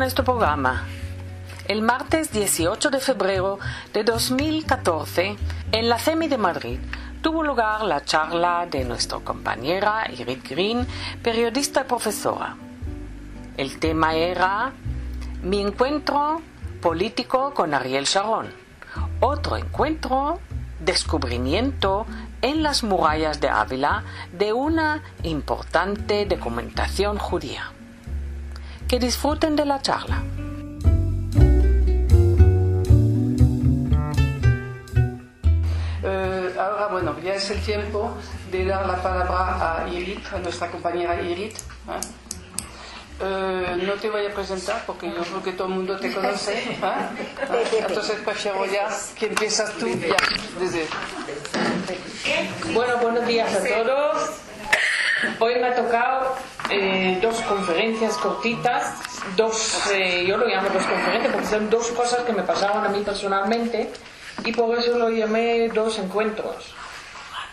nuestro programa. El martes 18 de febrero de 2014, en la CEMI de Madrid, tuvo lugar la charla de nuestra compañera Irit Green, periodista y profesora. El tema era mi encuentro político con Ariel Sharon, otro encuentro, descubrimiento en las murallas de Ávila de una importante documentación judía. Que disfruten de la charla. Ahora, bueno, ya es el tiempo de dar la palabra a Irit, a nuestra compañera Irit. No te voy a presentar porque yo creo que todo el mundo te conoce. Entonces prefiero ya que empiezas tú ya desde... Bueno, buenos días a todos. Hoy me ha tocado dos conferencias cortitas. Yo lo llamo dos conferencias porque son dos cosas que me pasaron a mí personalmente y por eso lo llamé dos encuentros.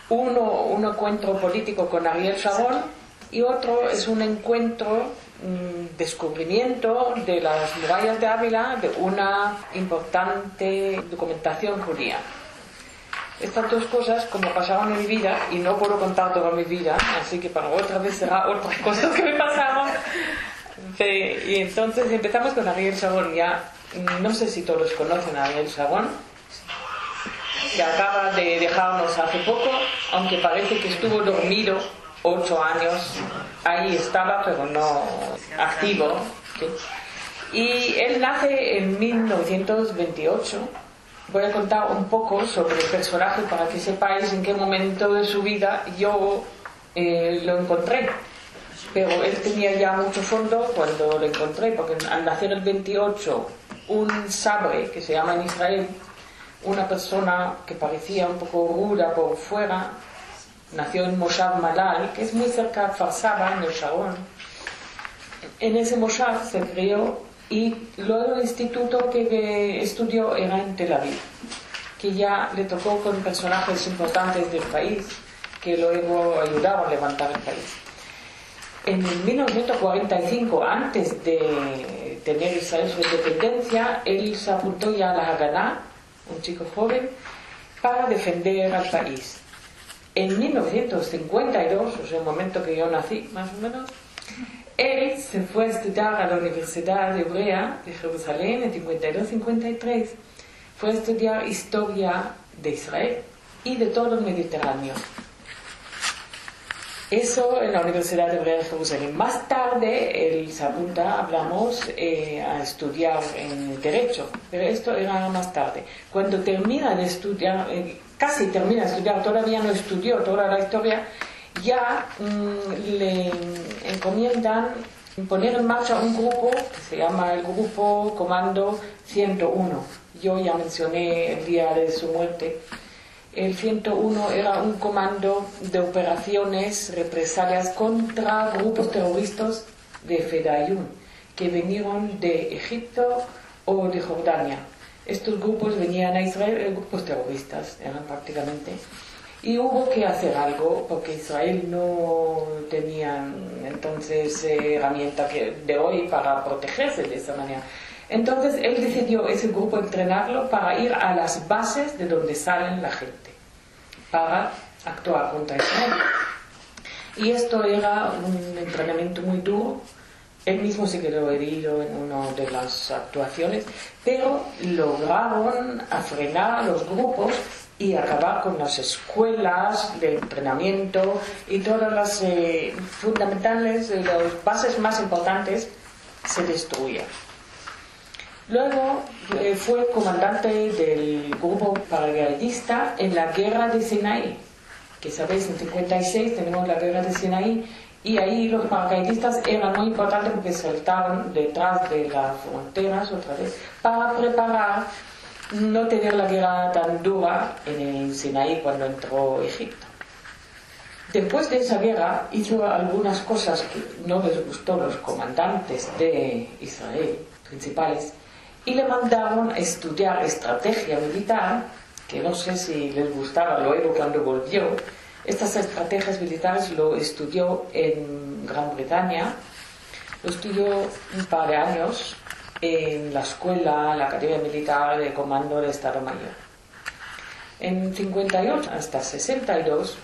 Un encuentro político con Ariel Sharon y otro es un encuentro... descubrimiento de las murallas de Ávila de una importante documentación judía. Estas dos cosas, como pasaron en mi vida, y no puedo contar toda mi vida, así que para otra vez será otras cosas que me pasaron. Y entonces empezamos con Ariel Sharon. Ya no sé si todos conocen a Ariel Sharon, que acaba de dejarnos hace poco, aunque parece que estuvo dormido 8 años, ahí estaba, pero no activo, ¿sí? Y él nace en 1928. Voy a contar un poco sobre el personaje para que sepáis en qué momento de su vida yo lo encontré. Pero él tenía ya mucho fondo cuando lo encontré, porque al nacer en el 28, un sabre que se llama en Israel, una persona que parecía un poco ruda por fuera, nació en Moshav Malal, que es muy cerca de Kfar Saba, en el Sharon. En ese Moshav se crió y luego el instituto que estudió era en Tel Aviv, que ya le tocó con personajes importantes del país que luego ayudaron a levantar el país. En 1945, antes de tener Israel su independencia, él se apuntó ya a la Haganá, un chico joven, para defender al país. En 1952, o sea, el momento que yo nací, más o menos, él se fue a estudiar a la Universidad Hebrea de Jerusalén en 52-53. Fue a estudiar historia de Israel y de todo el Mediterráneo. Eso en la Universidad Hebrea de Jerusalén. Más tarde, él se apunta, hablamos, a estudiar en Derecho, pero esto era más tarde. Cuando termina de estudiar... casi termina de estudiar, todavía no estudió toda la historia, ya le encomiendan poner en marcha un grupo que se llama el Grupo Comando 101. Yo ya mencioné el día de su muerte. El 101 era un comando de operaciones represalias contra grupos terroristas de Fedayun, que vinieron de Egipto o de Jordania. Estos grupos venían a Israel, grupos terroristas eran prácticamente, y hubo que hacer algo porque Israel no tenía entonces herramienta de hoy para protegerse de esa manera. Entonces él decidió ese grupo entrenarlo para ir a las bases de donde salen la gente para actuar contra Israel. Y esto era un entrenamiento muy duro. Él mismo se quedó herido en una de las actuaciones, pero lograron frenar a los grupos y acabar con las escuelas de entrenamiento y todas las fundamentales, las bases más importantes se destruían. Luego fue comandante del grupo paraguayista en la guerra de Sinaí, que sabéis, en 1956 tenemos la guerra de Sinaí. Y ahí los paracaidistas eran muy importantes porque saltaron detrás de las fronteras otra vez para preparar no tener la guerra tan dura en el Sinaí cuando entró Egipto. Después de esa guerra hizo algunas cosas que no les gustó a los comandantes de Israel principales y le mandaron a estudiar estrategia militar, que no sé si les gustaba luego cuando volvió. Estas estrategias militares lo estudió en Gran Bretaña, lo estudió un par de años en la escuela, la Academia Militar de Comando del Estado Mayor. En 58 hasta 62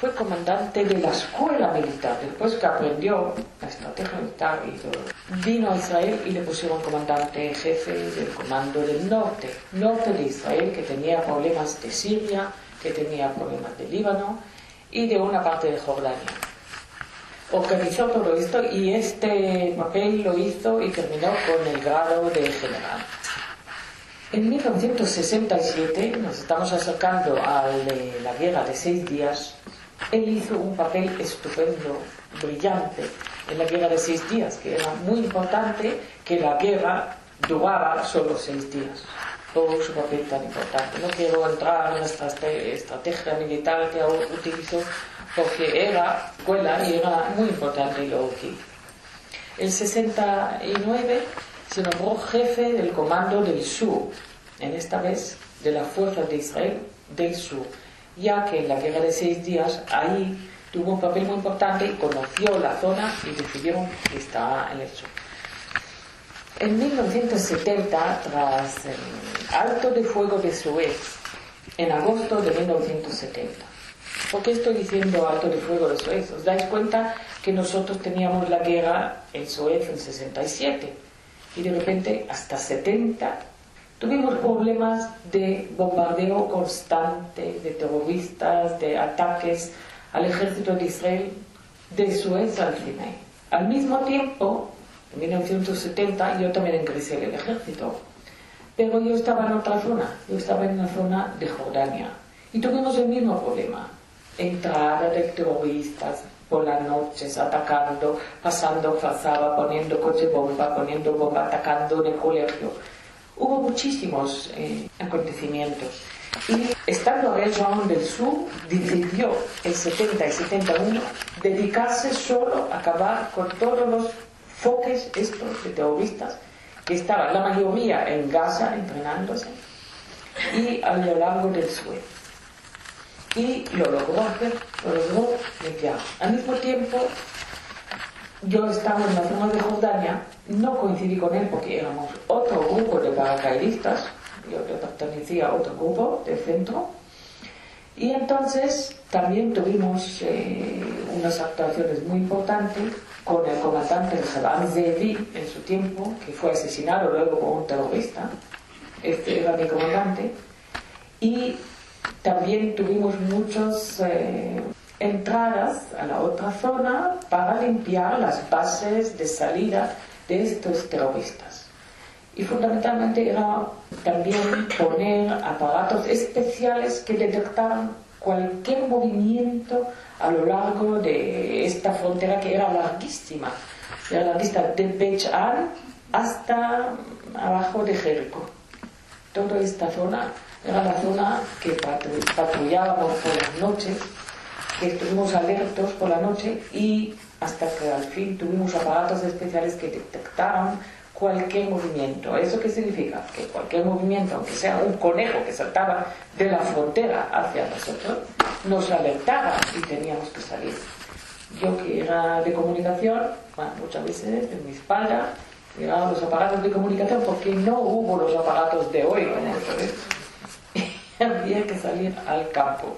fue comandante de la escuela militar. Después que aprendió la estrategia militar y todo, vino a Israel y le pusieron comandante jefe del Comando del norte de Israel, que tenía problemas de Siria, que tenía problemas de Líbano y de una parte de Jordania. Organizó todo esto y este papel lo hizo y terminó con el grado de general. En 1967, nos estamos acercando a la guerra de 6 días, él hizo un papel estupendo, brillante, en la guerra de 6 días, que era muy importante que la guerra durara solo 6 días. Todo su papel tan importante. No quiero entrar en nuestra estrategia militar que ahora utilizo, porque era escuela y era muy importante lo que. En 69 se nombró jefe del Comando del Sur, en esta vez de las fuerzas de Israel del Sur, ya que en la guerra de 6 días ahí tuvo un papel muy importante y conoció la zona y decidieron que estaba en el sur. En 1970, tras el alto de fuego de Suez, en agosto de 1970, ¿por qué estoy diciendo alto de fuego de Suez? ¿Os dais cuenta que nosotros teníamos la guerra en Suez en 67? Y de repente hasta 70 tuvimos problemas de bombardeo constante, de terroristas, de ataques al ejército de Israel de Suez al Sinaí. Al mismo tiempo, en 1970 yo también ingresé en el ejército, pero yo estaba en otra zona, yo estaba en la zona de Jordania y tuvimos el mismo problema, entrada de terroristas por las noches, atacando, pasando frazada, poniendo coche bomba, atacando en el colegio. Hubo muchísimos acontecimientos y estando Ariel Sharon del Sur decidió en 70 y 71 dedicarse solo a acabar con todos los foques estos de terroristas que estaban la mayoría en Gaza entrenándose y a lo largo del Suez. Y lo logró hacer, lo logró limpiar. Al mismo tiempo, yo estaba en la zona de Jordania, no coincidí con él porque éramos otro grupo de paracaidistas, yo pertenecía a otro grupo del centro, y entonces también tuvimos unas actuaciones muy importantes con el comandante Rabin en su tiempo, que fue asesinado luego por un terrorista. Este era mi comandante. Y también tuvimos muchas entradas a la otra zona para limpiar las bases de salida de estos terroristas. Y fundamentalmente era también poner aparatos especiales que detectaran cualquier movimiento a lo largo de esta frontera que era larguísima. Era larguísima de Bechal hasta abajo de Jericó. Toda esta zona era la zona que patrullábamos por las noches, que estuvimos alertos por la noche y hasta que al fin tuvimos aparatos especiales que detectaron cualquier movimiento. ¿Eso qué significa? Que cualquier movimiento, aunque sea un conejo que saltaba de la frontera hacia nosotros, nos alertaba y teníamos que salir. Yo que era de comunicación, bueno, muchas veces en mi espalda llegaban los aparatos de comunicación porque no hubo los aparatos de hoy, ¿no? Había que salir al campo.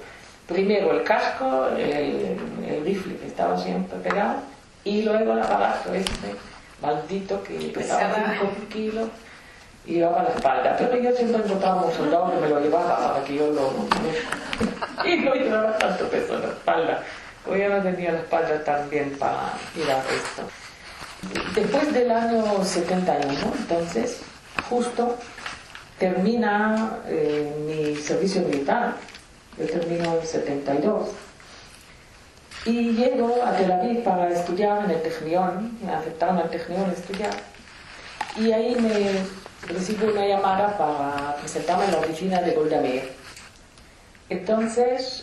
Primero el casco, el rifle que estaba siempre pegado y luego el aparato este maldito que pesaba 5 kilos y llevaba la espalda, pero yo siempre encontraba un soldado que me lo llevaba para que yo lo y no llevaba tanto peso en la espalda, porque yo no tenía la espalda tan bien para ir a esto. Después del año 71, entonces, justo termina mi servicio militar, yo termino en 72. Y llego a Tel Aviv para estudiar en el Technion, me aceptaron al Technion a estudiar. Y ahí me recibo una llamada para presentarme en la oficina de Golda Meir. Entonces,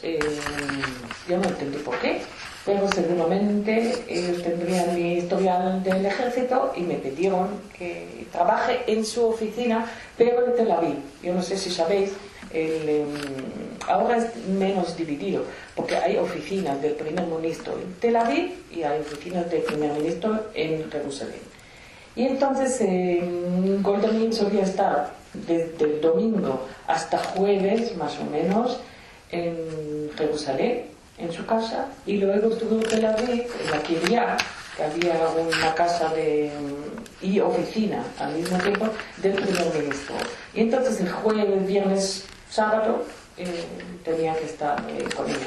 yo no entendí por qué, pero seguramente ellos tendrían mi historial del ejército y me pidieron que trabaje en su oficina, pero en Tel Aviv. Yo no sé si sabéis. Ahora es menos dividido porque hay oficinas del primer ministro en Tel Aviv y hay oficinas del primer ministro en Jerusalén Y entonces Golda Meir solía estar desde el domingo hasta jueves, más o menos, en Jerusalén, en su casa, y luego estuvo en Tel Aviv, en la Kiryat, que había una casa y oficina al mismo tiempo del primer ministro. Y entonces el jueves, viernes, sábado tenía que estar con ella,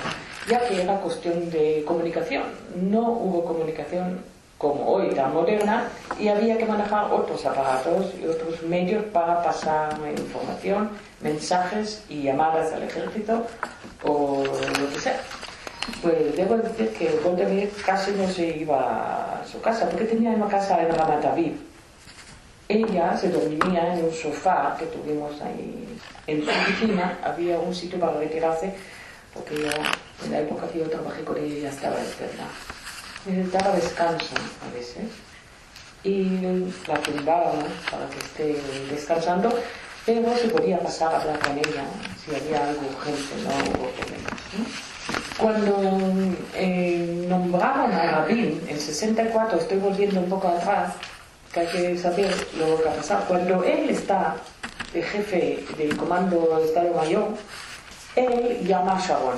ya que era cuestión de comunicación. No hubo comunicación como hoy tan moderna y había que manejar otros aparatos y otros medios para pasar información, mensajes y llamadas al ejército o lo que sea. Pues debo decir que Golda Meir casi no se iba a su casa, porque tenía una casa en Ramat Aviv. Ella se dormía en un sofá que tuvimos ahí en su oficina. Había un sitio para retirarse, porque yo, en la época que yo trabajé con ella, ya estaba enferma. Necesitaba descanso a veces, y la tumbaban para que esté descansando, pero se podía pasar a hablar con ella si había algo urgente, no hubo problemas, ¿no? Cuando nombraron a Rabin en 64, estoy volviendo un poco atrás, que hay que saber lo que ha pasado. Cuando él está de jefe del Comando de Estado Mayor, él llama a Sharon,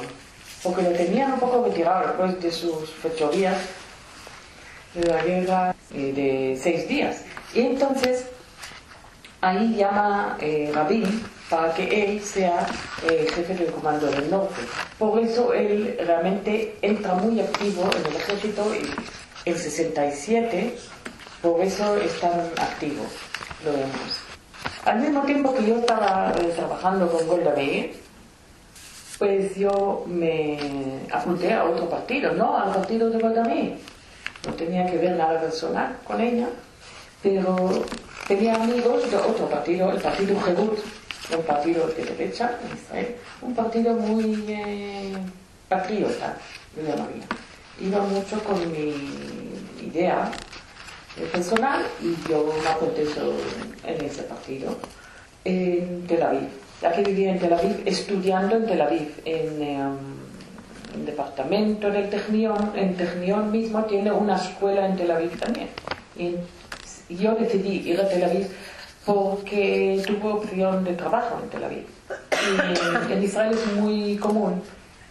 porque lo tenían un poco retirado después de sus fechorías de la guerra de 6 días. Y entonces ahí llama Rabin para que él sea jefe del Comando del Norte. Por eso él realmente entra muy activo en el ejército y en 67, por eso es tan activo, lo vemos. Al mismo tiempo que yo estaba trabajando con Golda Meir, pues yo me apunté a otro partido, no al partido de Golda Meir. No tenía que ver nada personal con ella, pero tenía amigos de otro partido, el partido Yeshivot, un partido de derecha en Israel, un partido muy patriota, yo llamaría. Iba mucho con mi idea personal y yo me apunté en ese partido en Tel Aviv. Aquí vivía en Tel Aviv, estudiando en Tel Aviv, en el departamento del Technion. En Technion mismo tiene una escuela en Tel Aviv también. Y yo decidí ir a Tel Aviv porque tuvo opción de trabajo en Tel Aviv. Y en Israel es muy común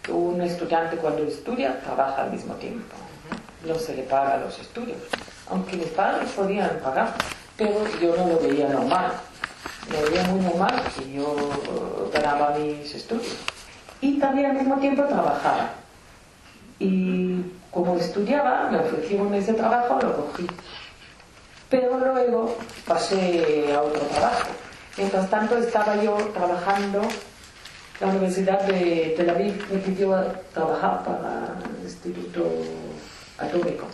que un estudiante, cuando estudia, trabaja al mismo tiempo. No se le paga los estudios, aunque los padres podían pagar, pero yo no lo veía normal. Lo veía muy normal que yo ganaba mis estudios. Y también al mismo tiempo trabajaba. Y como estudiaba, me ofrecieron ese trabajo, lo cogí. Pero luego pasé a otro trabajo. Mientras tanto estaba yo trabajando, la Universidad de Tel Aviv me pidió trabajar para el Instituto Atómico.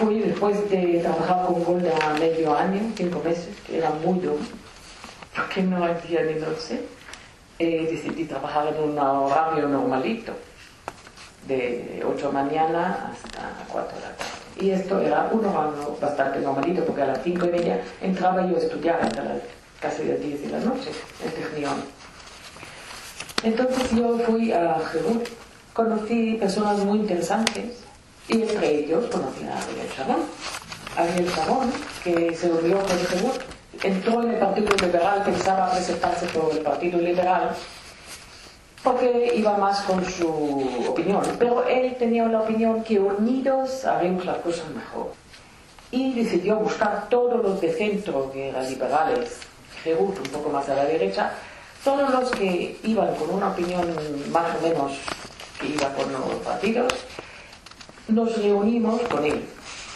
Fui después de trabajar con Golda medio año, 5 meses, que era muy duro, porque no había ni dulce, decidí trabajar en un horario normalito, de 8 de la mañana hasta 4 de la tarde. Y esto era un horario bastante normalito, porque a las 5:30 entraba yo a estudiar hasta casi las 10 de la noche en Technion. Entonces yo fui a Jebut, conocí personas muy interesantes y entre ellos conocí a Ariel Sharon. Ariel Fagón, que se unió con Jebut, entró en el Partido Liberal, pensaba presentarse por el Partido Liberal, porque iba más con su opinión, pero él tenía una opinión que unidos haremos las cosas mejor. Y decidió buscar todos los de centro, que eran liberales, Jebut un poco más a la derecha, todos los que iban con una opinión más o menos que iba con los partidos. Nos reunimos con él.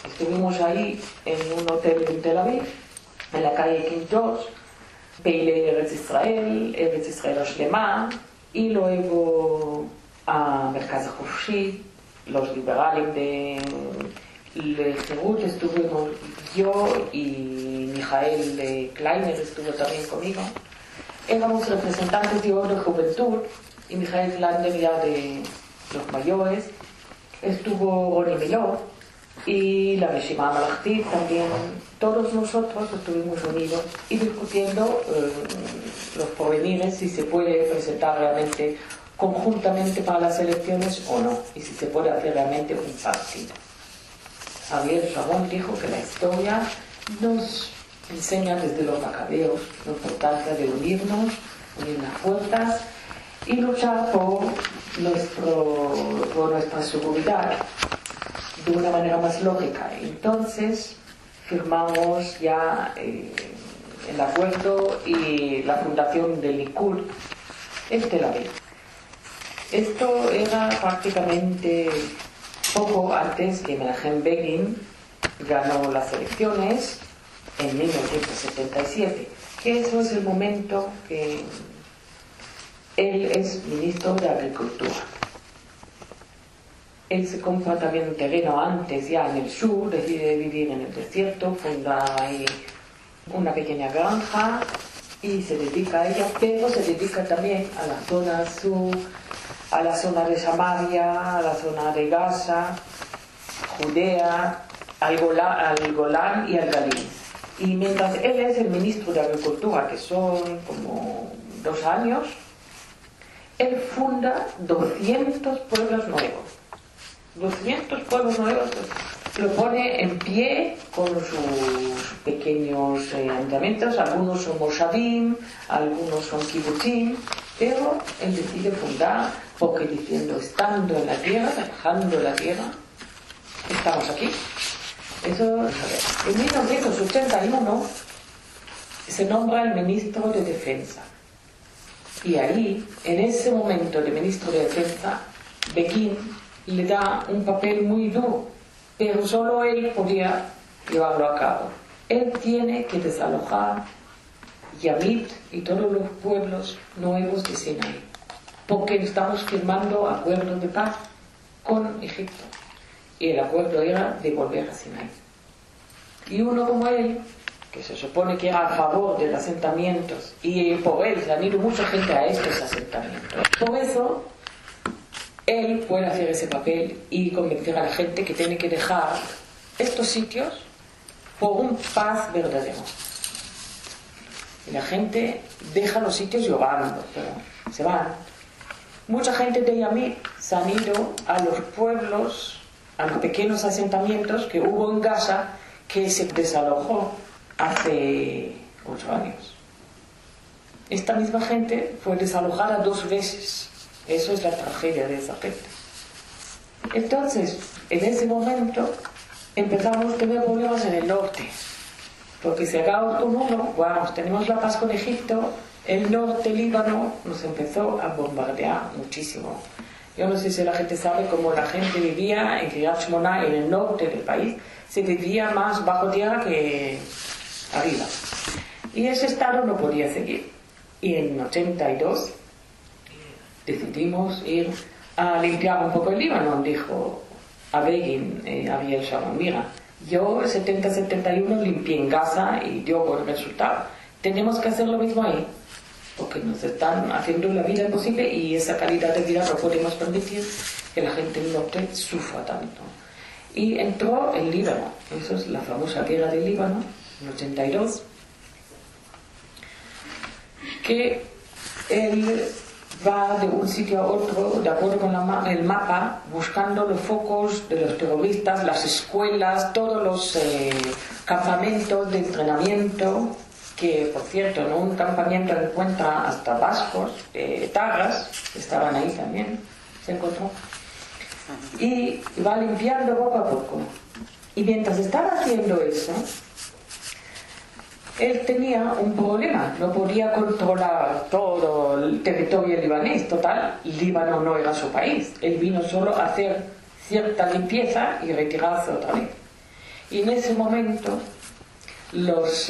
Estuvimos ahí en un hotel en Tel Aviv, en la calle King George, Beile Eretz Israel Ashlema, y luego a Merkaz Hofshi, los liberales de Jebut estuvimos yo y Michael Kleiner estuvo también conmigo. Éramos representantes de Orden Juventud y Michael Kleiner ya de los mayores. Estuvo Ronnie Miló y la Meshima Malachti también. Todos nosotros estuvimos unidos y discutiendo los porvenires, si se puede presentar realmente conjuntamente para las elecciones o no, y si se puede hacer realmente un partido. Ariel Fagón dijo que la historia nos enseña desde los macabeos la importancia de unirnos, unir las fuerzas y luchar por nuestra seguridad de una manera más lógica. Entonces firmamos ya el acuerdo y la fundación del Likud en Tel Aviv. Esto era prácticamente poco antes que Menahem Begin ganó las elecciones en 1977, que eso es el momento que él es ministro de Agricultura. Él se compra también un terreno antes, ya en el sur, decide vivir en el desierto, funda ahí una pequeña granja y se dedica a ella, pero se dedica también a la zona sur, a la zona de Samaria, a la zona de Gaza, Judea, al Golán y al Galil. Y mientras él es el ministro de Agricultura, que son como 2 años, él funda 200 pueblos nuevos. 200 pueblos nuevos lo pone en pie con sus pequeños ayuntamientos. Algunos son moshavim, algunos son kibutzim, pero él decide fundar porque diciendo, estando en la tierra, trabajando en la tierra, estamos aquí. Eso, en 1981 se nombra el ministro de Defensa. Y ahí, en ese momento de ministro de Defensa, Begin le da un papel muy duro, pero solo él podía llevarlo a cabo. Él tiene que desalojar Yamit y todos los pueblos nuevos de Sinaí, porque estamos firmando acuerdos de paz con Egipto. Y el acuerdo era de volver a Sinaí. Y uno como él, que se supone que era a favor de los asentamientos, y por él se han ido mucha gente a estos asentamientos, por eso él puede hacer ese papel y convencer a la gente que tiene que dejar estos sitios por un paz verdadero. Y la gente deja los sitios llorando, pero se van. Mucha gente de Yamit se han ido a los pueblos, a los pequeños asentamientos que hubo en Gaza, que se desalojó hace 8 años. Esta misma gente fue desalojada 2 veces. Eso es la tragedia de esa gente. Entonces, en ese momento, empezamos a tener problemas en el norte, porque se acabó con uno, wow, tenemos la paz con Egipto, el norte Líbano nos empezó a bombardear muchísimo. Yo no sé si la gente sabe cómo la gente vivía en Kiryat Shmoná, en el norte del país, se vivía más bajo tierra que arriba. Y ese estado no podía seguir. Y en 82 decidimos ir a limpiar un poco el Líbano, dijo a Begin, Ariel Sharon, mira, yo 70-71 limpié en Gaza y dio buen resultado. Tenemos que hacer lo mismo ahí, porque nos están haciendo la vida imposible y esa calidad de vida no podemos permitir que la gente del norte sufra tanto. Y entró el Líbano, eso es la famosa guerra del Líbano, en 82, que él va de un sitio a otro, de acuerdo con el mapa, buscando los focos de los terroristas, las escuelas, todos los campamentos de entrenamiento, que por cierto en un campamento encuentra hasta vascos, tarras, que estaban ahí también, se encontró, y va limpiando poco a poco. Y mientras estaba haciendo eso, él tenía un problema, no podía controlar todo el territorio libanés, total, Líbano no era su país, él vino solo a hacer cierta limpieza y retirarse otra vez. Y en ese momento los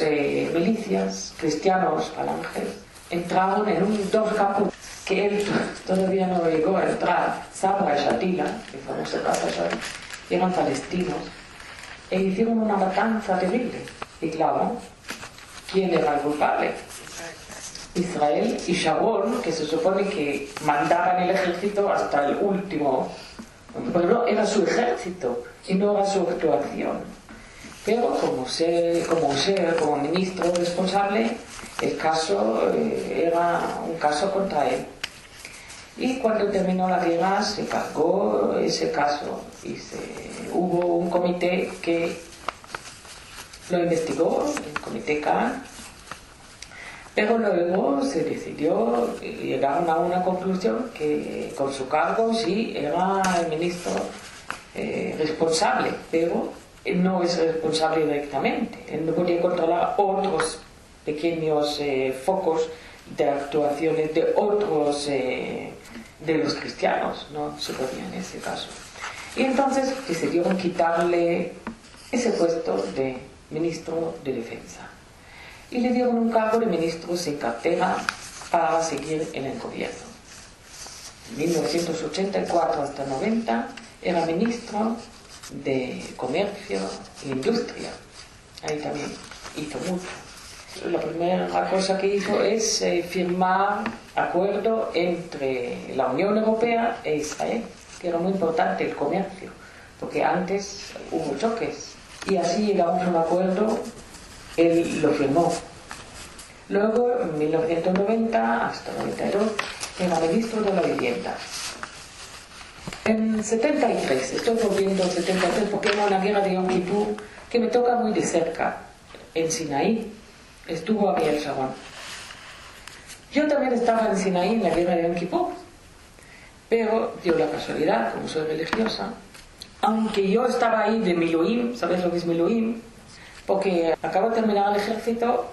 milicias cristianos falanges entraron en dos campos que él todavía no llegó a entrar, Sabra y Shatila, que famosa casa de eran palestinos, e hicieron una matanza terrible. Y claro, ¿quién era el culpable? Israel y Sharon, que se supone que mandaban el ejército hasta el último, pero no era su ejército y no era su actuación. Pero como ministro responsable, el caso era un caso contra él. Y cuando terminó la guerra se cargó ese caso y hubo un comité que lo investigó, el Comité Kahn, pero luego se decidió, llegaron a una conclusión que con su cargo sí era el ministro responsable, pero él no es responsable directamente, él no podía controlar otros pequeños focos de actuaciones de otros de los cristianos, no se podía en ese caso. Y entonces decidieron quitarle ese puesto de ministro de defensa y le dieron un cargo de ministro sin cartera para seguir en el gobierno. En 1984 hasta 90 era ministro de Comercio e Industria. Ahí también hizo mucho. La primera cosa que hizo es firmar acuerdo entre la Unión Europea e Israel, que era muy importante el comercio, porque antes hubo choques. Y así llegamos a un acuerdo, él lo firmó. Luego, en 1990 hasta 92, era ministro de la Vivienda. En 73, estoy volviendo en 73 porque era una guerra de Yom Kippur que me toca muy de cerca, en Sinaí. Estuvo Ariel Sharon. Yo también estaba en Sinaí en la guerra de Yom Kippur, pero dio la casualidad, como soy religiosa, aunque yo estaba ahí de Miloim, ¿sabes lo que es Miloim? Porque acabo de terminar el ejército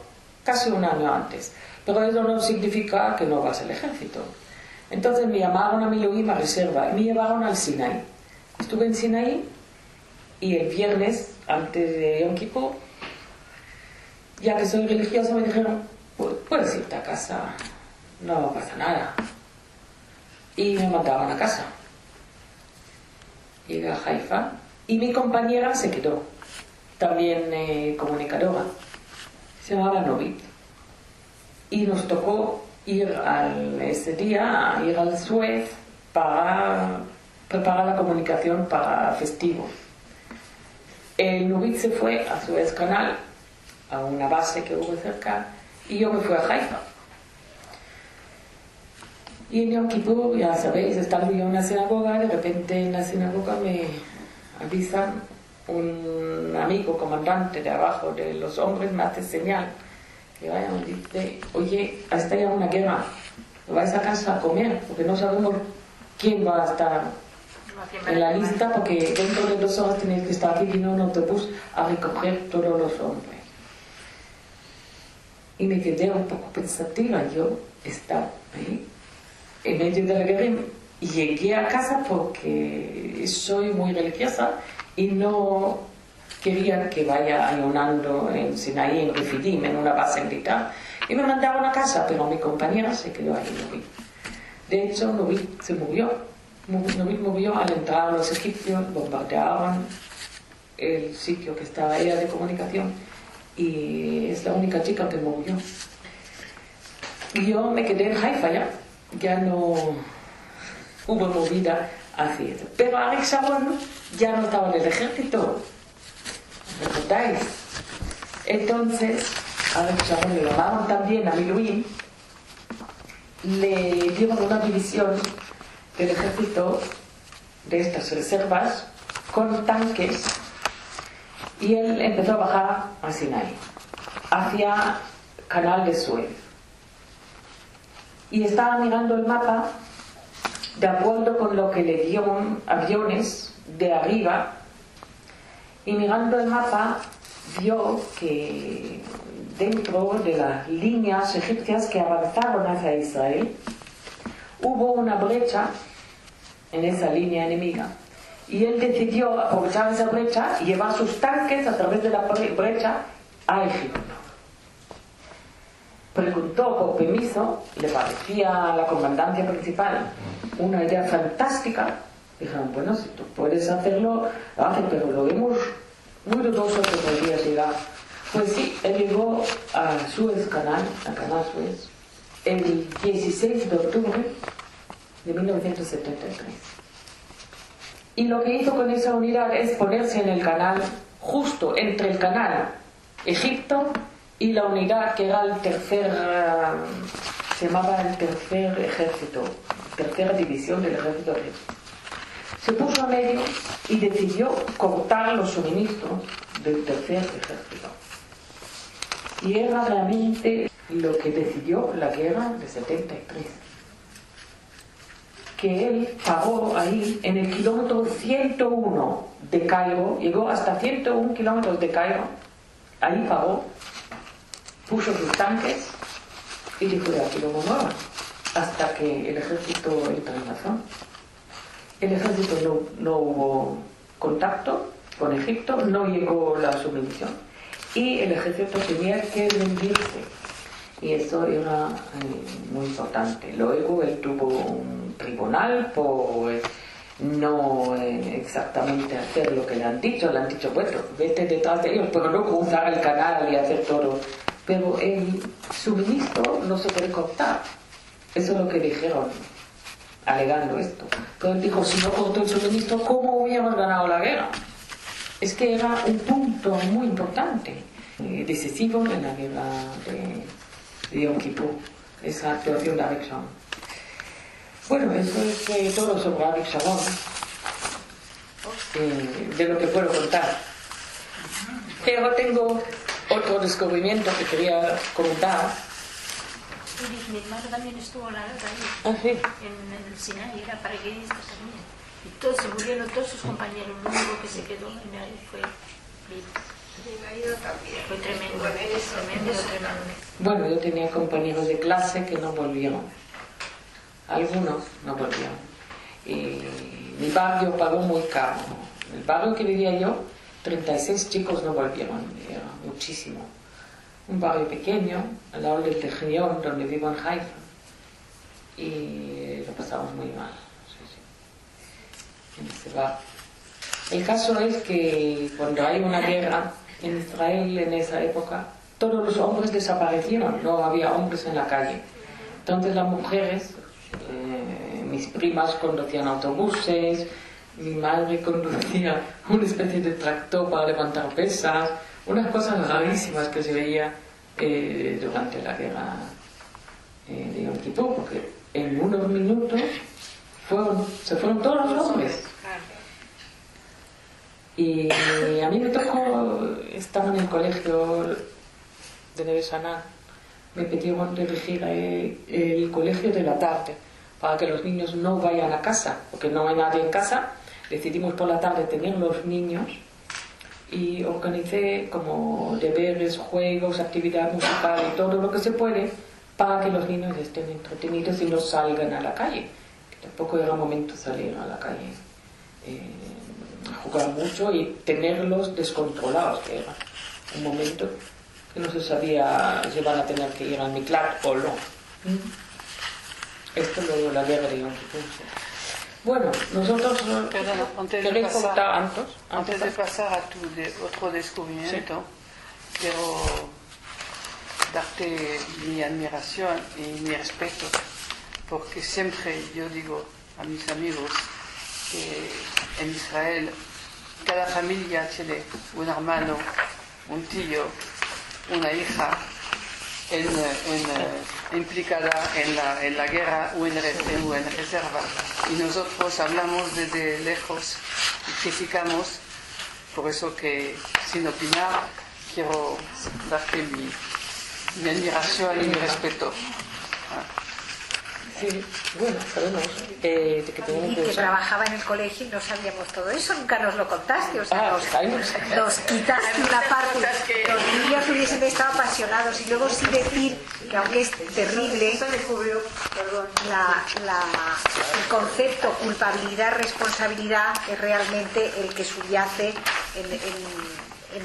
casi un año antes, pero eso no significa que no vas al ejército. Entonces me llamaron a Miloim a reserva y me llevaron al Sinaí. Estuve en Sinaí y el viernes, antes de Yom Kippur, ya que soy religiosa, me dijeron, puedes irte a casa, no pasa nada. Y me mandaban a casa. Llegué a Haifa y mi compañera se quedó, también comunicadora, se llamaba Novit. Y nos tocó ir ese día, ir al Suez para preparar la comunicación para festivo. Novit se fue a Suez Canal, a una base que hubo cerca, y yo me fui a Haifa. Y en Yom Kippur, ya sabéis, estando yo en la sinagoga, de repente en la sinagoga me avisan, un amigo comandante de abajo de los hombres me hace señal, que vaya, me dice, oye, hasta ya una guerra, vais a casa a comer, porque no sabemos quién va a estar en la lista, porque dentro de 2 horas tenéis que estar aquí, vino un autobús a recoger todos los hombres. Y me quedé un poco pensativa, yo estaba ahí, en medio de la guerra, y llegué a casa porque soy muy religiosa y no quería que vaya ayunando en Sinaí, en Refidim, en una base militar. Y me mandaron a casa, pero mi compañera se quedó ahí, Novit. De hecho, Novit se murió. Novit murió al entrar a los egipcios, bombardearon el sitio que estaba ella de comunicación, y es la única chica que murió. Yo me quedé en Haifa ya no hubo movida hacia eso. Pero Ariel Sharon ya no estaba en el ejército, ¿me contáis? Entonces Ariel Sharon le llamaron también a Miluín, le dieron una división del ejército de estas reservas con tanques. Y él empezó a bajar a Sinaí, hacia Canal de Suez. Y estaba mirando el mapa de acuerdo con lo que le dieron aviones de arriba. Y mirando el mapa, vio que dentro de las líneas egipcias que avanzaron hacia Israel, hubo una brecha en esa línea enemiga. Y él decidió aprovechar esa brecha y llevar sus tanques a través de la brecha a Egipto. Preguntó por permiso, le parecía a la comandancia principal una idea fantástica. Dijeron, bueno, si tú puedes hacerlo, lo haces, pero lo vemos muy dudoso que podría llegar. Pues sí, él llegó a Suez Canal, a Canal Suez, el 16 de octubre de 1973. Y lo que hizo con esa unidad es ponerse en el canal, justo entre el canal Egipto y la unidad que era el tercer, se llamaba el tercer ejército, tercera división del ejército griego. Se puso a medio y decidió cortar los suministros del tercer ejército. Y era realmente lo que decidió la guerra de 73. Que él paró ahí en el kilómetro 101 de Cairo, llegó hasta 101 kilómetros de Cairo, ahí paró, puso sus tanques y dijo: de aquí lo muevan, hasta que el ejército entró en razón. El ejército no hubo contacto con Egipto, no llegó la submisión y el ejército tenía que rendirse. Y eso era muy importante. Luego él tuvo un tribunal por no exactamente hacer lo que le han dicho. Le han dicho: bueno, vete detrás de ellos, pero no cruzar el canal y hacer todo. Pero el suministro no se puede cortar. Eso es lo que dijeron, alegando esto. Pero él dijo: si no corto el suministro, ¿cómo hubiéramos ganado la guerra? Es que era un punto muy importante, decisivo en la guerra de Yom Kippur, esa actuación de Ariel Sharon. Bueno, eso es todo sobre Ariel Sharon, de lo que puedo contar. Pero tengo otro descubrimiento que quería comentar. Y mi hermano también estuvo en la guerra ahí, ¿sí? En el Sinaí, era paracaidista también. Y todos se murieron, todos sus compañeros, lo único que se quedó en ahí fue Fue tremendo, tremendo. Bueno, yo tenía compañeros de clase que no volvieron. Algunos no volvieron. Y mi barrio pagó muy caro. El barrio que vivía yo, 36 chicos no volvieron. Era muchísimo. Un barrio pequeño, al lado del Technion, donde vivo en Jai. Y lo pasamos muy mal. Sí. En ese barrio. El caso es que cuando hay una guerra en Israel en esa época, todos los hombres desaparecieron, no había hombres en la calle. Entonces las mujeres, mis primas conducían autobuses, mi madre conducía una especie de tractor para levantar pesas, unas cosas rarísimas que se veía durante la guerra de Yom Kippur, porque en unos minutos se fueron todos los hombres. Y a mí me tocó, estaba en el colegio de Neve Saná, me pidieron dirigir el colegio de la tarde para que los niños no vayan a casa, porque no hay nadie en casa. Decidimos por la tarde tener los niños y organicé como deberes, juegos, actividad musical y todo lo que se puede para que los niños estén entretenidos y no salgan a la calle. Tampoco era momento salir a la calle. Jugar mucho y tenerlos descontrolados, que era un momento que no se sabía si van a tener que ir al Miklat o no. Esto es la guerra de Yom Kippur. Bueno, nosotros queréis contar antes de pasar a tu otro descubrimiento, sí. Quiero darte mi admiración y mi respeto, porque siempre yo digo a mis amigos que en Israel cada familia tiene un hermano, un tío, una hija implicada en la guerra o en reserva. Y nosotros hablamos desde lejos y criticamos, por eso que sin opinar quiero darte mi admiración y mi respeto. Sí, bueno, sabemos que tenemos que trabajaba en el colegio y no sabíamos todo eso, nunca nos lo contaste, o sea, nos quitaste una parte. Los niños hubiesen estado apasionados. Y luego sí decir que aunque es terrible, eso descubrió, perdón, el concepto culpabilidad-responsabilidad es realmente el que subyace en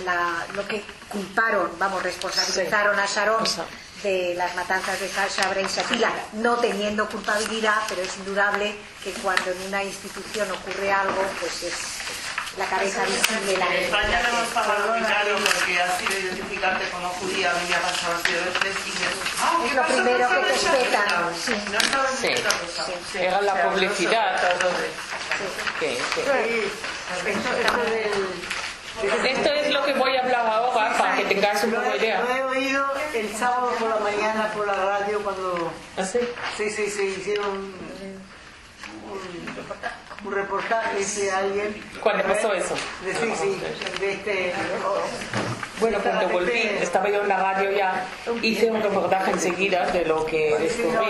lo que culparon, vamos, responsabilizaron a Sharon. Sí. De las matanzas de Sabra y Shatila, no teniendo culpabilidad, pero es indudable que cuando en una institución ocurre algo, pues es la cabeza visible. En España no hemos pagado dinero porque has sido identificarte como judía, a mí me ha pasado así de veces y me... Es lo primero que te espetan. Sí. Sí. Era la publicidad. Esto es lo que voy a hablar ahora para que tengas una idea. Lo he oído el sábado por la mañana por la radio cuando... ¿Ah, sí? Sí, hicieron un reportaje de alguien. ¿Cuándo pasó eso? Bueno, cuando volví, estaba yo en la radio ya, hice un reportaje enseguida de lo que descubrí. Lo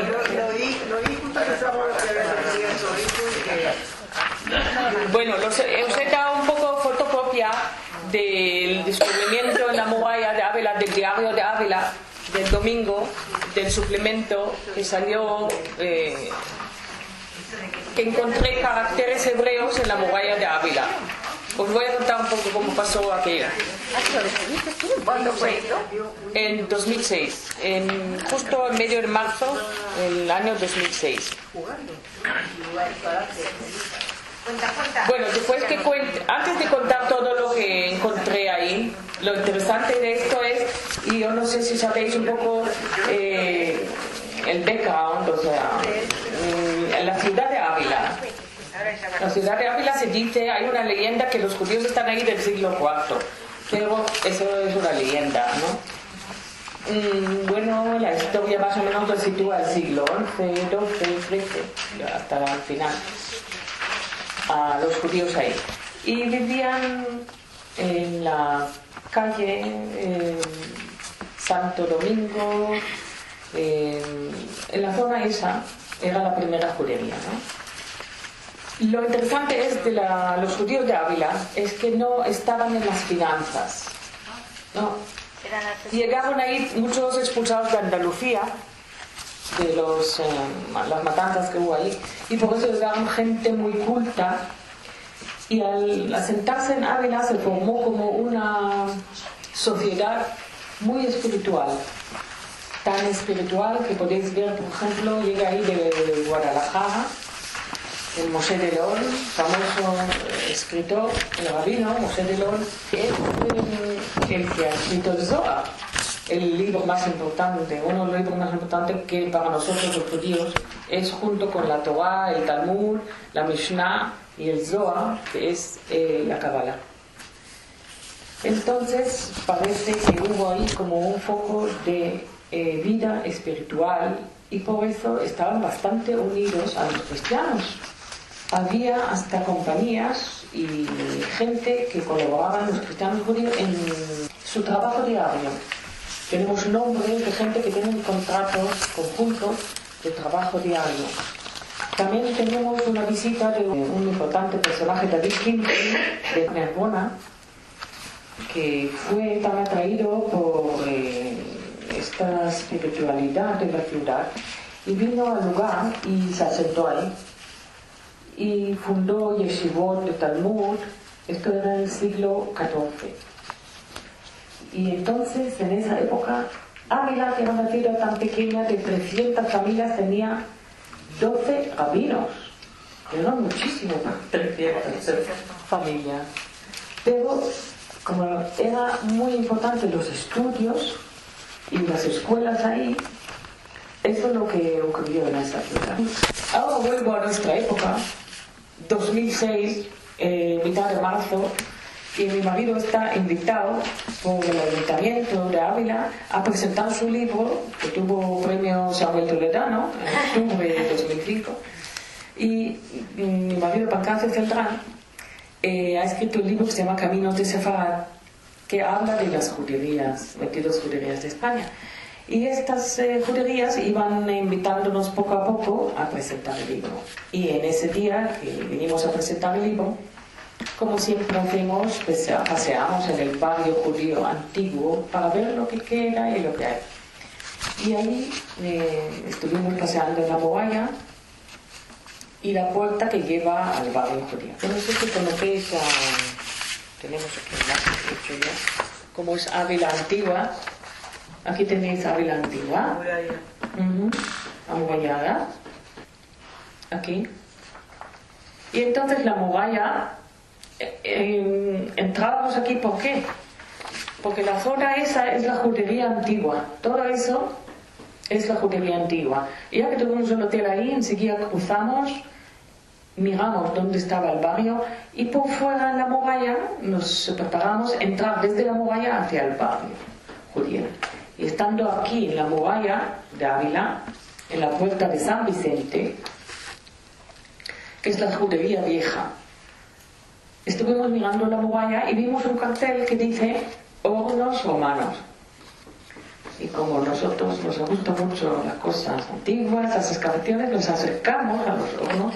oí justo que estaba hablando. Bueno, usted da un poco fotocopia del descubrimiento en la muralla de Ávila, del diario de Ávila, del domingo, del suplemento que salió, que encontré caracteres hebreos en la muralla de Ávila. Os voy a contar un poco cómo pasó aquello. ¿Cuándo fue esto? En 2006, justo en medio de marzo del año 2006. Bueno, después que antes de contar todo lo que encontré ahí, lo interesante de esto es, y yo no sé si sabéis un poco el background, o sea, en la ciudad de Ávila. La ciudad de Ávila se dice, hay una leyenda que los judíos están ahí del siglo IV, pero eso es una leyenda, ¿no? Bueno, la historia más o menos se sitúa al siglo XI, XII, XIII, hasta el final, a los judíos ahí. Y vivían en la calle Santo Domingo, en la zona esa, era la primera judería, ¿no? Lo interesante es de los judíos de Ávila es que no estaban en las finanzas, ¿no? Llegaron ahí muchos expulsados de Andalucía, de las matanzas que hubo ahí, y por eso llegaron gente muy culta, y al asentarse en Ávila se formó como una sociedad muy espiritual, tan espiritual que podéis ver, por ejemplo, llega ahí de Guadalajara el Moshe de León, famoso escritor, el rabino Moshe de León, que es el que ha escrito el Zohar, el libro más importante, uno de los libros más importantes que para nosotros los judíos es, junto con la Torah, el Talmud, la Mishnah y el Zohar, que es la Kabbalah. Entonces parece que hubo ahí como un foco de vida espiritual, y por eso estaban bastante unidos a los cristianos. Había hasta compañías y gente que colaboraban los cristianos judíos en su trabajo diario. Tenemos nombres de gente que tiene contratos conjuntos de trabajo diario. También tenemos una visita de un importante personaje, David King, de Nermona, que fue tan atraído por esta espiritualidad de la ciudad, y vino al lugar y se asentó ahí, y fundó Yeshivot de Talmud. Esto era el siglo XIV, y entonces en esa época Ávila, que era una ciudad tan pequeña de 300 familias, tenía 12 rabinos, que eran muchísimos, 300 familias, pero como era muy importante los estudios y las escuelas ahí, eso es lo que ocurrió en esa ciudad. Ahora vuelvo a nuestra época, 2006, mitad de marzo, y mi marido está invitado por el Ayuntamiento de Ávila a presentar su libro, que tuvo premio Samuel Toledano en octubre de 2005, y mi marido, Pancáncer Central, ha escrito un libro que se llama Caminos de Sefard, que habla de las juderías, 22 juderías de España. Y estas juderías iban invitándonos poco a poco a presentar el libro. Y en ese día que vinimos a presentar el libro, como siempre hacemos, pues, paseamos en el barrio judío antiguo para ver lo que queda y lo que hay. Y ahí estuvimos paseando en la muralla y la puerta que lleva al barrio judío. No sé si conocéis a... Tenemos aquí el mapa hecho ya. Como es Ávila Antigua, aquí tenéis Ávila Antigua, amurallada, aquí. Y entonces la muralla, entrábamos aquí, ¿por qué? Porque la zona esa es la judería antigua, todo eso es la judería antigua. Y ya que tuvimos un hotel ahí, enseguida cruzamos, miramos dónde estaba el barrio, y por fuera en la muralla nos preparamos a entrar desde la muralla hacia el barrio judío. Y estando aquí en la muralla de Ávila, en la puerta de San Vicente, que es la judería vieja. Estuvimos mirando la muralla y vimos un cartel que dice hornos romanos. Y como nosotros nos gustan mucho las cosas antiguas, las excavaciones, nos acercamos a los hornos.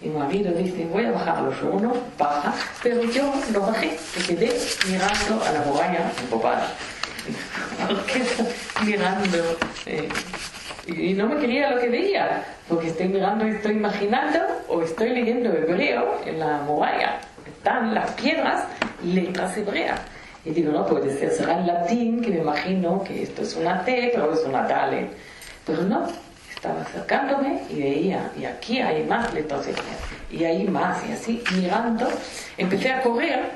Y mi marido dice, voy a bajar a los hornos, baja, pero yo no bajé, me quedé mirando a la muralla embobada. Mirando, y no me creía lo que veía, porque estoy mirando y estoy imaginando, o estoy leyendo hebreo en la muralla, están las piedras, letras hebreas. Y digo, no puede ser, será en latín, que me imagino que esto es una T, pero es una Dalet. Pero no, estaba acercándome y veía, y aquí hay más letras hebreas, y hay más, y así, mirando, empecé a correr,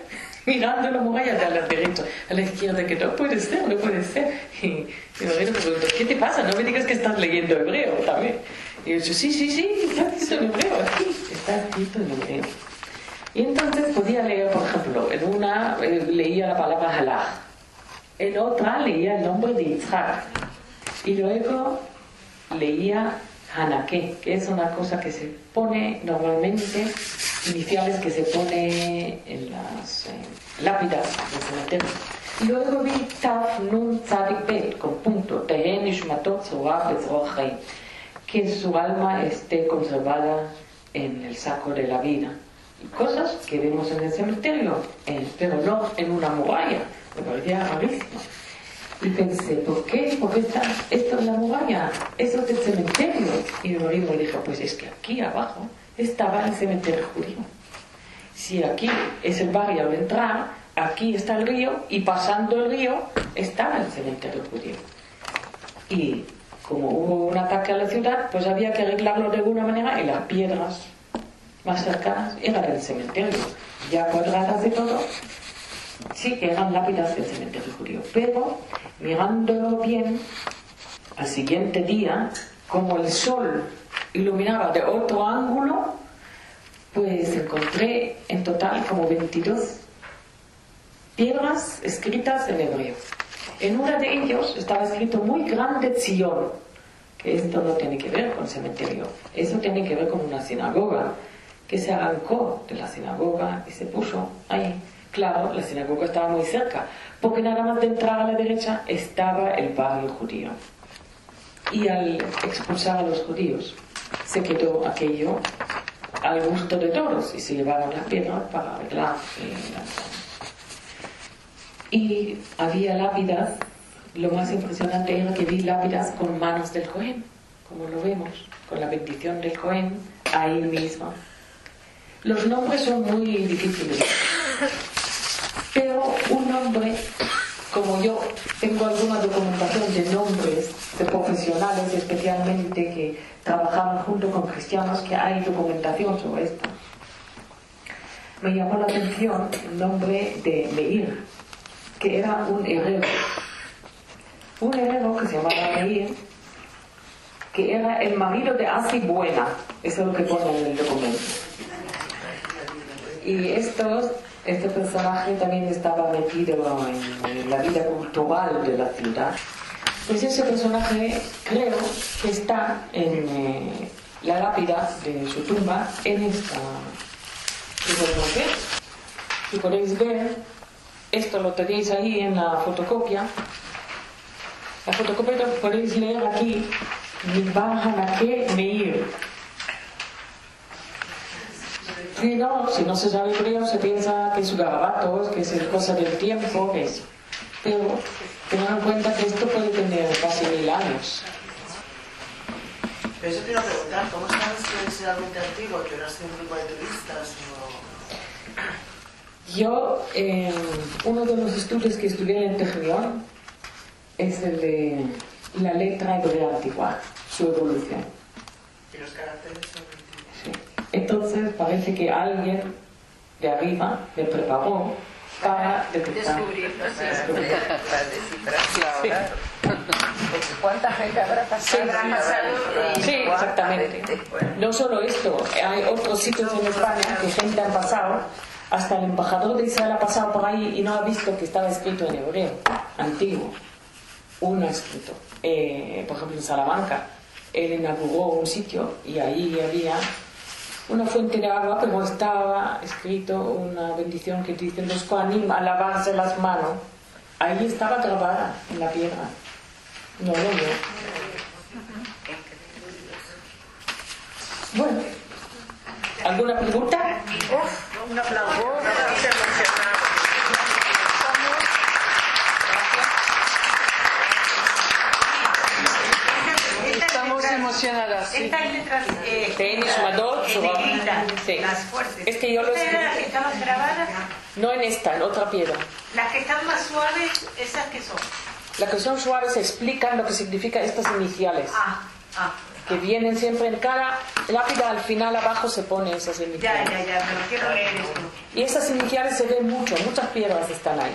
mirando la muralla de la derecha a la izquierda, que no puede ser, no puede ser. Y mi marido me preguntó, ¿qué te pasa? No me digas que estás leyendo hebreo también. Y yo, sí, está escrito en hebreo, aquí está escrito en hebreo. Y entonces podía leer, por ejemplo, en una leía la palabra halach, en otra leía el nombre de Yitzhak, y luego leía hanaké, que es una cosa que se pone normalmente, iniciales que se pone en las lápidas del cementerio. Y luego vi Taf Nun Tzadik Bet con punto, Teheh Nishmatot Tzorah B'Tzroh Chaim, que su alma esté conservada en el saco de la vida. Y cosas que vemos en el cementerio, pero no en una muralla, me parecía rarísimo. Y pensé, ¿por qué? ¿Por qué está esto en la muralla? Eso es del cementerio. Y mi marido dijo, pues es que aquí abajo estaba el cementerio judío. Si aquí es el barrio al entrar, aquí está el río, y pasando el río estaba el cementerio judío. Y como hubo un ataque a la ciudad, pues había que arreglarlo de alguna manera, y las piedras más cercanas eran del cementerio, ya cuadradas de todo. Sí que eran lápidas del cementerio judío, pero mirándolo bien, al siguiente día, como el sol iluminaba de otro ángulo, pues encontré en total como 22 piedras escritas en hebreo. En una de ellas estaba escrito muy grande Sion, que esto no tiene que ver con cementerio, eso tiene que ver con una sinagoga, que se arrancó de la sinagoga y se puso ahí. Claro, la sinagoga estaba muy cerca, porque nada más de entrar a la derecha estaba el barrio judío. Y al expulsar a los judíos, se quedó aquello al gusto de todos, y se llevaron las piedras para arreglar. Y había lápidas, lo más impresionante era que vi lápidas con manos del Cohen, como lo vemos, con la bendición del Cohen, ahí mismo. Los nombres son muy difíciles. Pero un nombre, como yo tengo alguna documentación de nombres de profesionales, especialmente que trabajaban junto con cristianos, que hay documentación sobre esto. Me llamó la atención el nombre de Meir, que era un herrero. Un herrero que se llamaba Meir, que era el marido de Asi Buena. Eso es lo que pone en el documento. Y este personaje también estaba metido en la vida cultural de la ciudad. Pues ese personaje creo que está en la lápida de su tumba, en esta que podemos ver. Si podéis ver, esto lo tenéis ahí en la fotocopia. La fotocopia que podéis leer aquí, Milbar Hanaké Meir. Si no se sabe hebreo, se piensa que es garabatos, que es cosa del tiempo, que es. Pero tengan en cuenta que esto puede tener casi 1000 años. Pero eso quiero preguntar, ¿cómo sabes que es realmente antiguo, que eras de un grupo de turistas? O... Yo, uno de los estudios que estudié en Technion es el de la letra hebrea antigua, su evolución. ¿Y los caracteres son antiguos? Sí. Entonces parece que alguien de arriba me preparó para descubrir. Para descifrarse ahora. Sí. ¿Cuánta gente habrá pasado? Sí, exactamente. No solo esto, hay otros sitios en España que gente ha pasado, hasta el embajador de Israel ha pasado por ahí y no ha visto que estaba escrito en hebreo antiguo. Uno escrito. Por ejemplo, en Salamanca, él inauguró un sitio y ahí había una fuente de agua, como estaba escrito, una bendición que dicen los Kohanim al lavarse las manos, ahí estaba grabada en la piedra. No lo veo. Bueno, ¿alguna pregunta? Un aplauso. Estas letras es que yo lo escribí. ¿Las que estaban grabadas? No en esta, en otra piedra. Las que están más suaves, ¿esas qué son? Las que son suaves explican lo que significa estas iniciales. Que vienen siempre en cada lápida, al final abajo se ponen esas iniciales. Ya, pero quiero leer esto. Y esas iniciales se ven mucho, muchas piedras están ahí.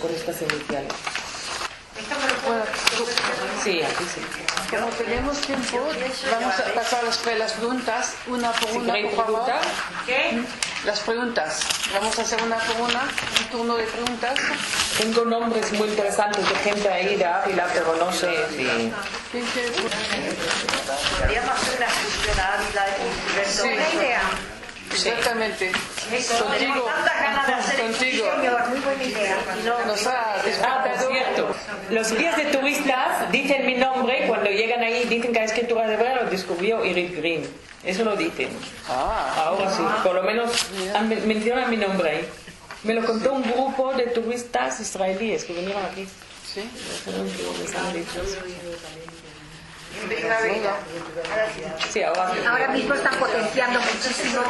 Con estas iniciales. Sí, aquí sí. Como tenemos tiempo, vamos a pasar las preguntas una por una, por favor. ¿Qué? Las preguntas. Vamos a hacer una por una, un turno de preguntas. Tengo nombres muy interesantes de gente ahí de Ávila, pero no sé si... Podríamos hacer una fusión a Ávila y una idea. Exactamente. Contigo, nos ha despertado. Los guías de turistas dicen mi nombre cuando llegan ahí, dicen que la escritura de verdad lo descubrió Irit Green. Eso lo dicen. Ahora sí, por lo menos mencionan mi nombre ahí. Me lo contó un grupo de turistas israelíes que vinieron aquí. Sí. Sí, ahora mismo están potenciando muchísimo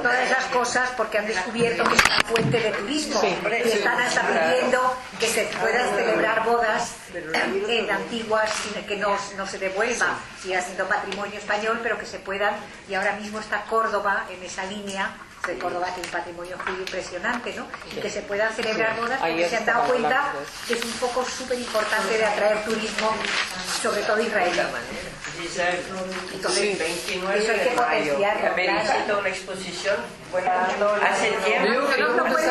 todas esas cosas porque han descubierto que es una fuente de turismo y están hasta pidiendo que se puedan celebrar bodas en antiguas que no se devuelvan, siga siendo patrimonio español, pero que se puedan. Y ahora mismo está Córdoba en esa línea. De Córdoba tiene un patrimonio muy impresionante, ¿no? Y que se puedan celebrar bodas porque se han dado cuenta que es un foco súper importante de atraer turismo, sobre todo israelí. Entonces, sí. Eso hay que potenciarlo. También hizo una exposición hace tiempo.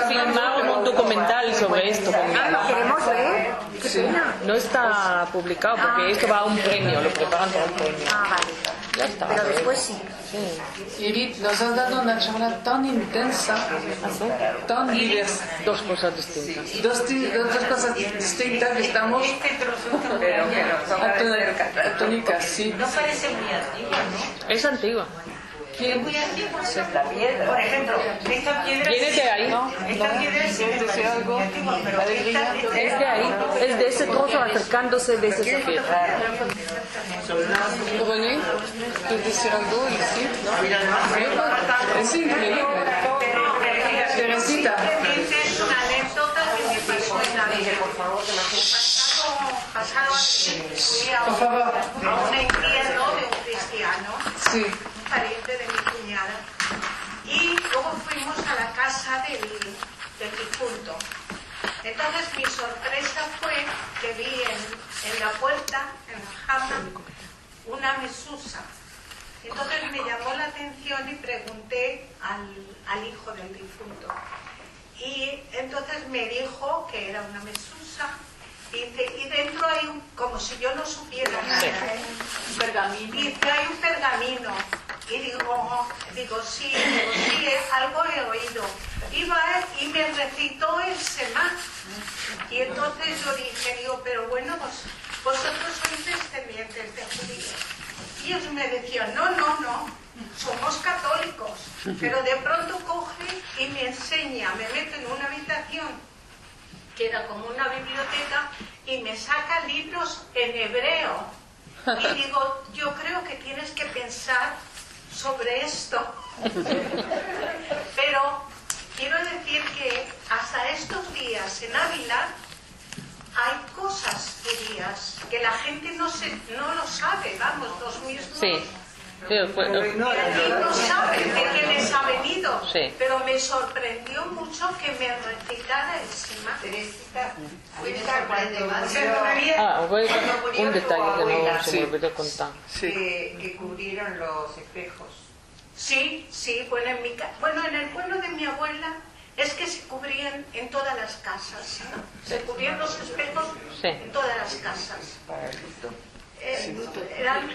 Filmaron un documental sobre esto. Lo queremos ver. No está publicado porque esto va a un premio, lo preparan para un premio. Vale. Pero después sí. Irit, nos has dado una charla tan intensa, tan diversa. Dos cosas distintas. Dos cosas distintas que estamos atónicas, sí. No parece muy antigua, ¿no? Es antigua. Es muy antigua, la piedra. Por ejemplo, esta piedra. Viene de ahí, ¿no? Esta piedra sí es algo antigua, pero es de ahí, es de ese trozo acercándose de esa piedra. René, ¿tú decir algo? ¿No? Es increíble. Teresita. Es una anécdota que me pasó en la vida, por favor, que pasado fui a un entierro de un cristiano, un pariente de mi cuñada, y luego fuimos a la casa del difunto. Entonces mi sorpresa fue que vi en la puerta, en la jama, una mesusa. Entonces me llamó la atención y pregunté al hijo del difunto. Y entonces me dijo que era una mesusa. Y dentro hay un, como si yo no supiera nada, un pergamino. Dice, hay un pergamino. Y digo, sí, algo he oído. Y me recitó el Semá. Y entonces yo dije, pero bueno, vosotros sois descendientes de judíos. Y ellos me decían, no, somos católicos. Pero de pronto coge y me enseña, me mete en una habitación que era como una biblioteca, y me saca libros en hebreo. Y digo, yo creo que tienes que pensar sobre esto. Pero quiero decir que hasta estos días en Ávila hay cosas judías que la gente no lo sabe, vamos, los mismos. Sí. No saben de qué les ha venido, pero me sorprendió mucho que me recitara encima. Teresita, un detalle que no se me olvidó contar. Que cubrieron los espejos. Sí, en el pueblo de mi abuela es que se cubrían en todas las casas. Se cubrían los espejos en todas las casas.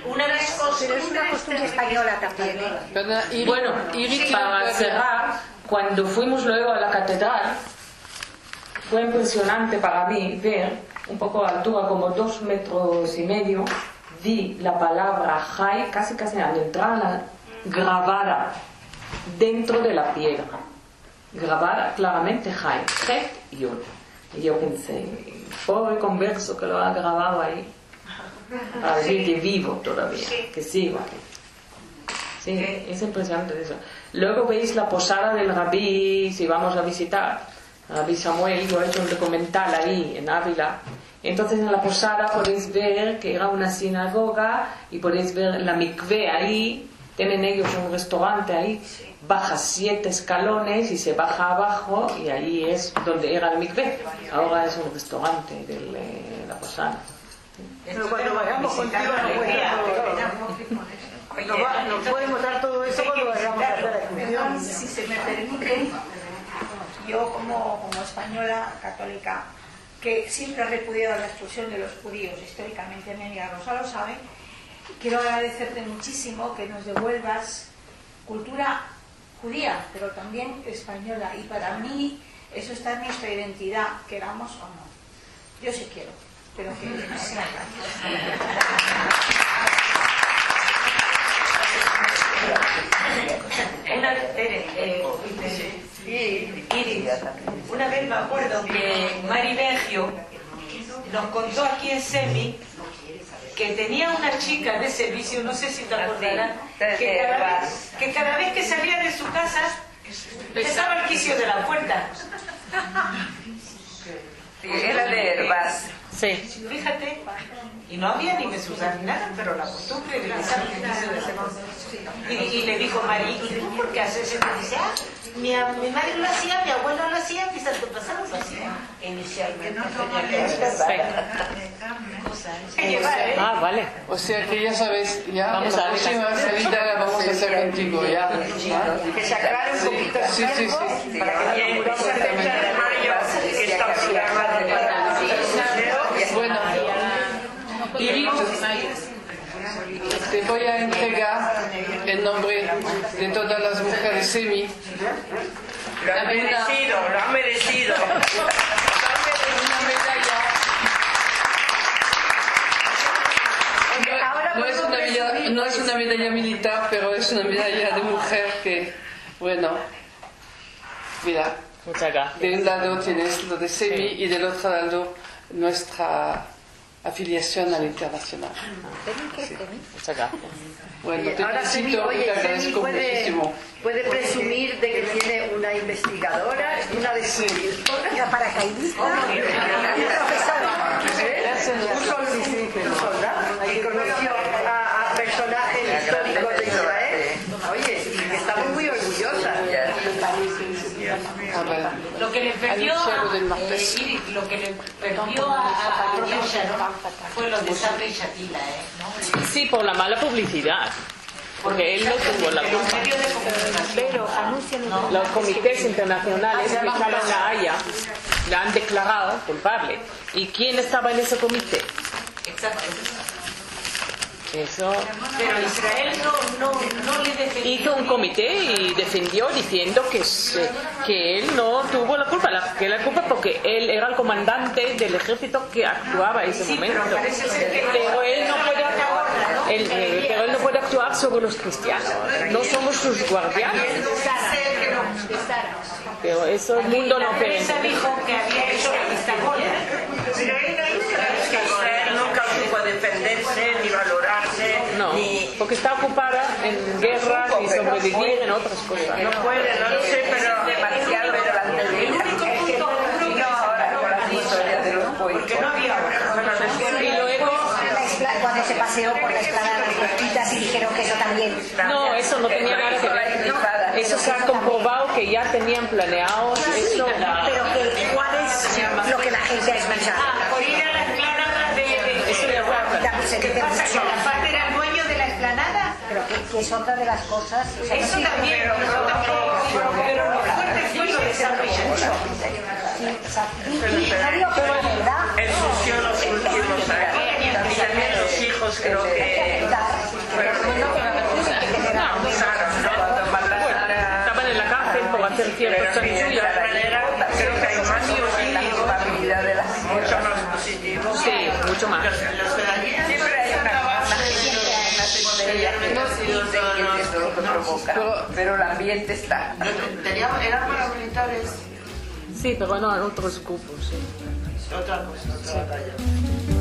Una de las costumbres, es una costumbre española también. Y bueno, Irit, para cerrar, cuando fuimos luego a la catedral, fue impresionante para mí ver, un poco de altura, como 2,5 metros, vi la palabra Jai casi al entrar, grabada dentro de la piedra. Grabada claramente Jai, Technion. Y yo pensé, pobre converso que lo ha grabado ahí. Así que vivo todavía, que sigo aquí. Sí, es impresionante eso. Luego veis la posada del Rabí, si vamos a visitar. Rabí Samuel, yo he hecho un documental ahí en Ávila. Entonces en la posada podéis ver que era una sinagoga y podéis ver la mikvé ahí. Tienen ellos un restaurante ahí, baja 7 escalones y se baja abajo y ahí es donde era el mikvé. Ahora es un restaurante de la posada. Pero cuando vayamos contigo nos puede mostrar todo eso cuando vayamos a la discusión. Si se me permite, yo como española católica, que siempre he repudiado la expulsión de los judíos, históricamente mi amiga Rosa lo sabe, quiero agradecerte muchísimo que nos devuelvas cultura judía, pero también española. Y para mí eso está en nuestra identidad, queramos o no. Yo sí quiero. Pero que no sea una vez me acuerdo que Mari Bergio nos contó aquí en CEMI que tenía una chica de servicio, no sé si te acordarán, que cada vez que salía de su casa pesaba el quicio de la puerta. Era de Herbaz. Sí. Fíjate, y no había ni mesuzá ni nada, pero la costumbre de besar el quicio de la puerta. Y le dijo María, ¿y tú por qué haces eso? Dice, ah, mi madre lo hacía, mi abuelo lo hacía, mis antepasados lo hacían. Inicialmente. Ah, vale. O sea que ya sabes, ya la próxima salida la vamos a hacer contigo, ya. Que se aclare un poquito el tiempo para que no muramos también. Te voy a entregar el nombre de todas las mujeres CEMI. Lo han merecido. No es una medalla militar, pero es una medalla de mujer que, bueno, mira, de un lado tienes lo de CEMI y del otro lado nuestra afiliación al internacional. Sí. Muchas gracias. Bueno, te felicito y te agradezco muchísimo. Puede presumir de que tiene una investigadora, una descubridora, una paracaidista, una profesora, un soldado que conoció a personajes históricos de Israel. Oye, estamos muy orgullosas. Lo que le perdió a Ariel Sharon fue lo de Sabra y Shatila, ¿no? Sí, por la mala publicidad, porque él no tuvo la culpa. Pero anuncian los comités internacionales que en La Haya la han declarado culpable. ¿Y quién estaba en ese comité? Exacto. Eso. Pero Israel no le defendió. Hizo un comité y defendió diciendo que él no tuvo la culpa porque él era el comandante del ejército que actuaba en ese momento. Pero él no puede actuar sobre los cristianos. No somos sus guardianes. Pero eso el mundo no permite. Porque está ocupada en guerras y sobrevivir en otras cosas. No puede, no lo sé, pero demasiado delante de él. Cuando se paseó por la esplanada de Cortitas y dijeron que eso también. No, eso no tenía nada que ver. Eso se ha comprobado que ya tenían planeado eso. Pero ¿cuál es lo que la gente ha escuchado? Por ir a la esplanada de... Eso ya fue. ¿Qué pasa con la parte de la dueña? Planada, pero que es otra de las cosas. O sea, eso sí, también, pero lo fuerte fue lo de San Luis. pero en verdad surgió en los últimos años. Y también los hijos, creo que estaban en la cárcel por hacer ciertos suyos. Creo que hay más culpabilidad de las mucho más positivo. Sí, mucho más. Siempre hay una pero el ambiente está. Eran para militares. Sí, pero no, otros grupos, sí. Otra cosa, otra batalla.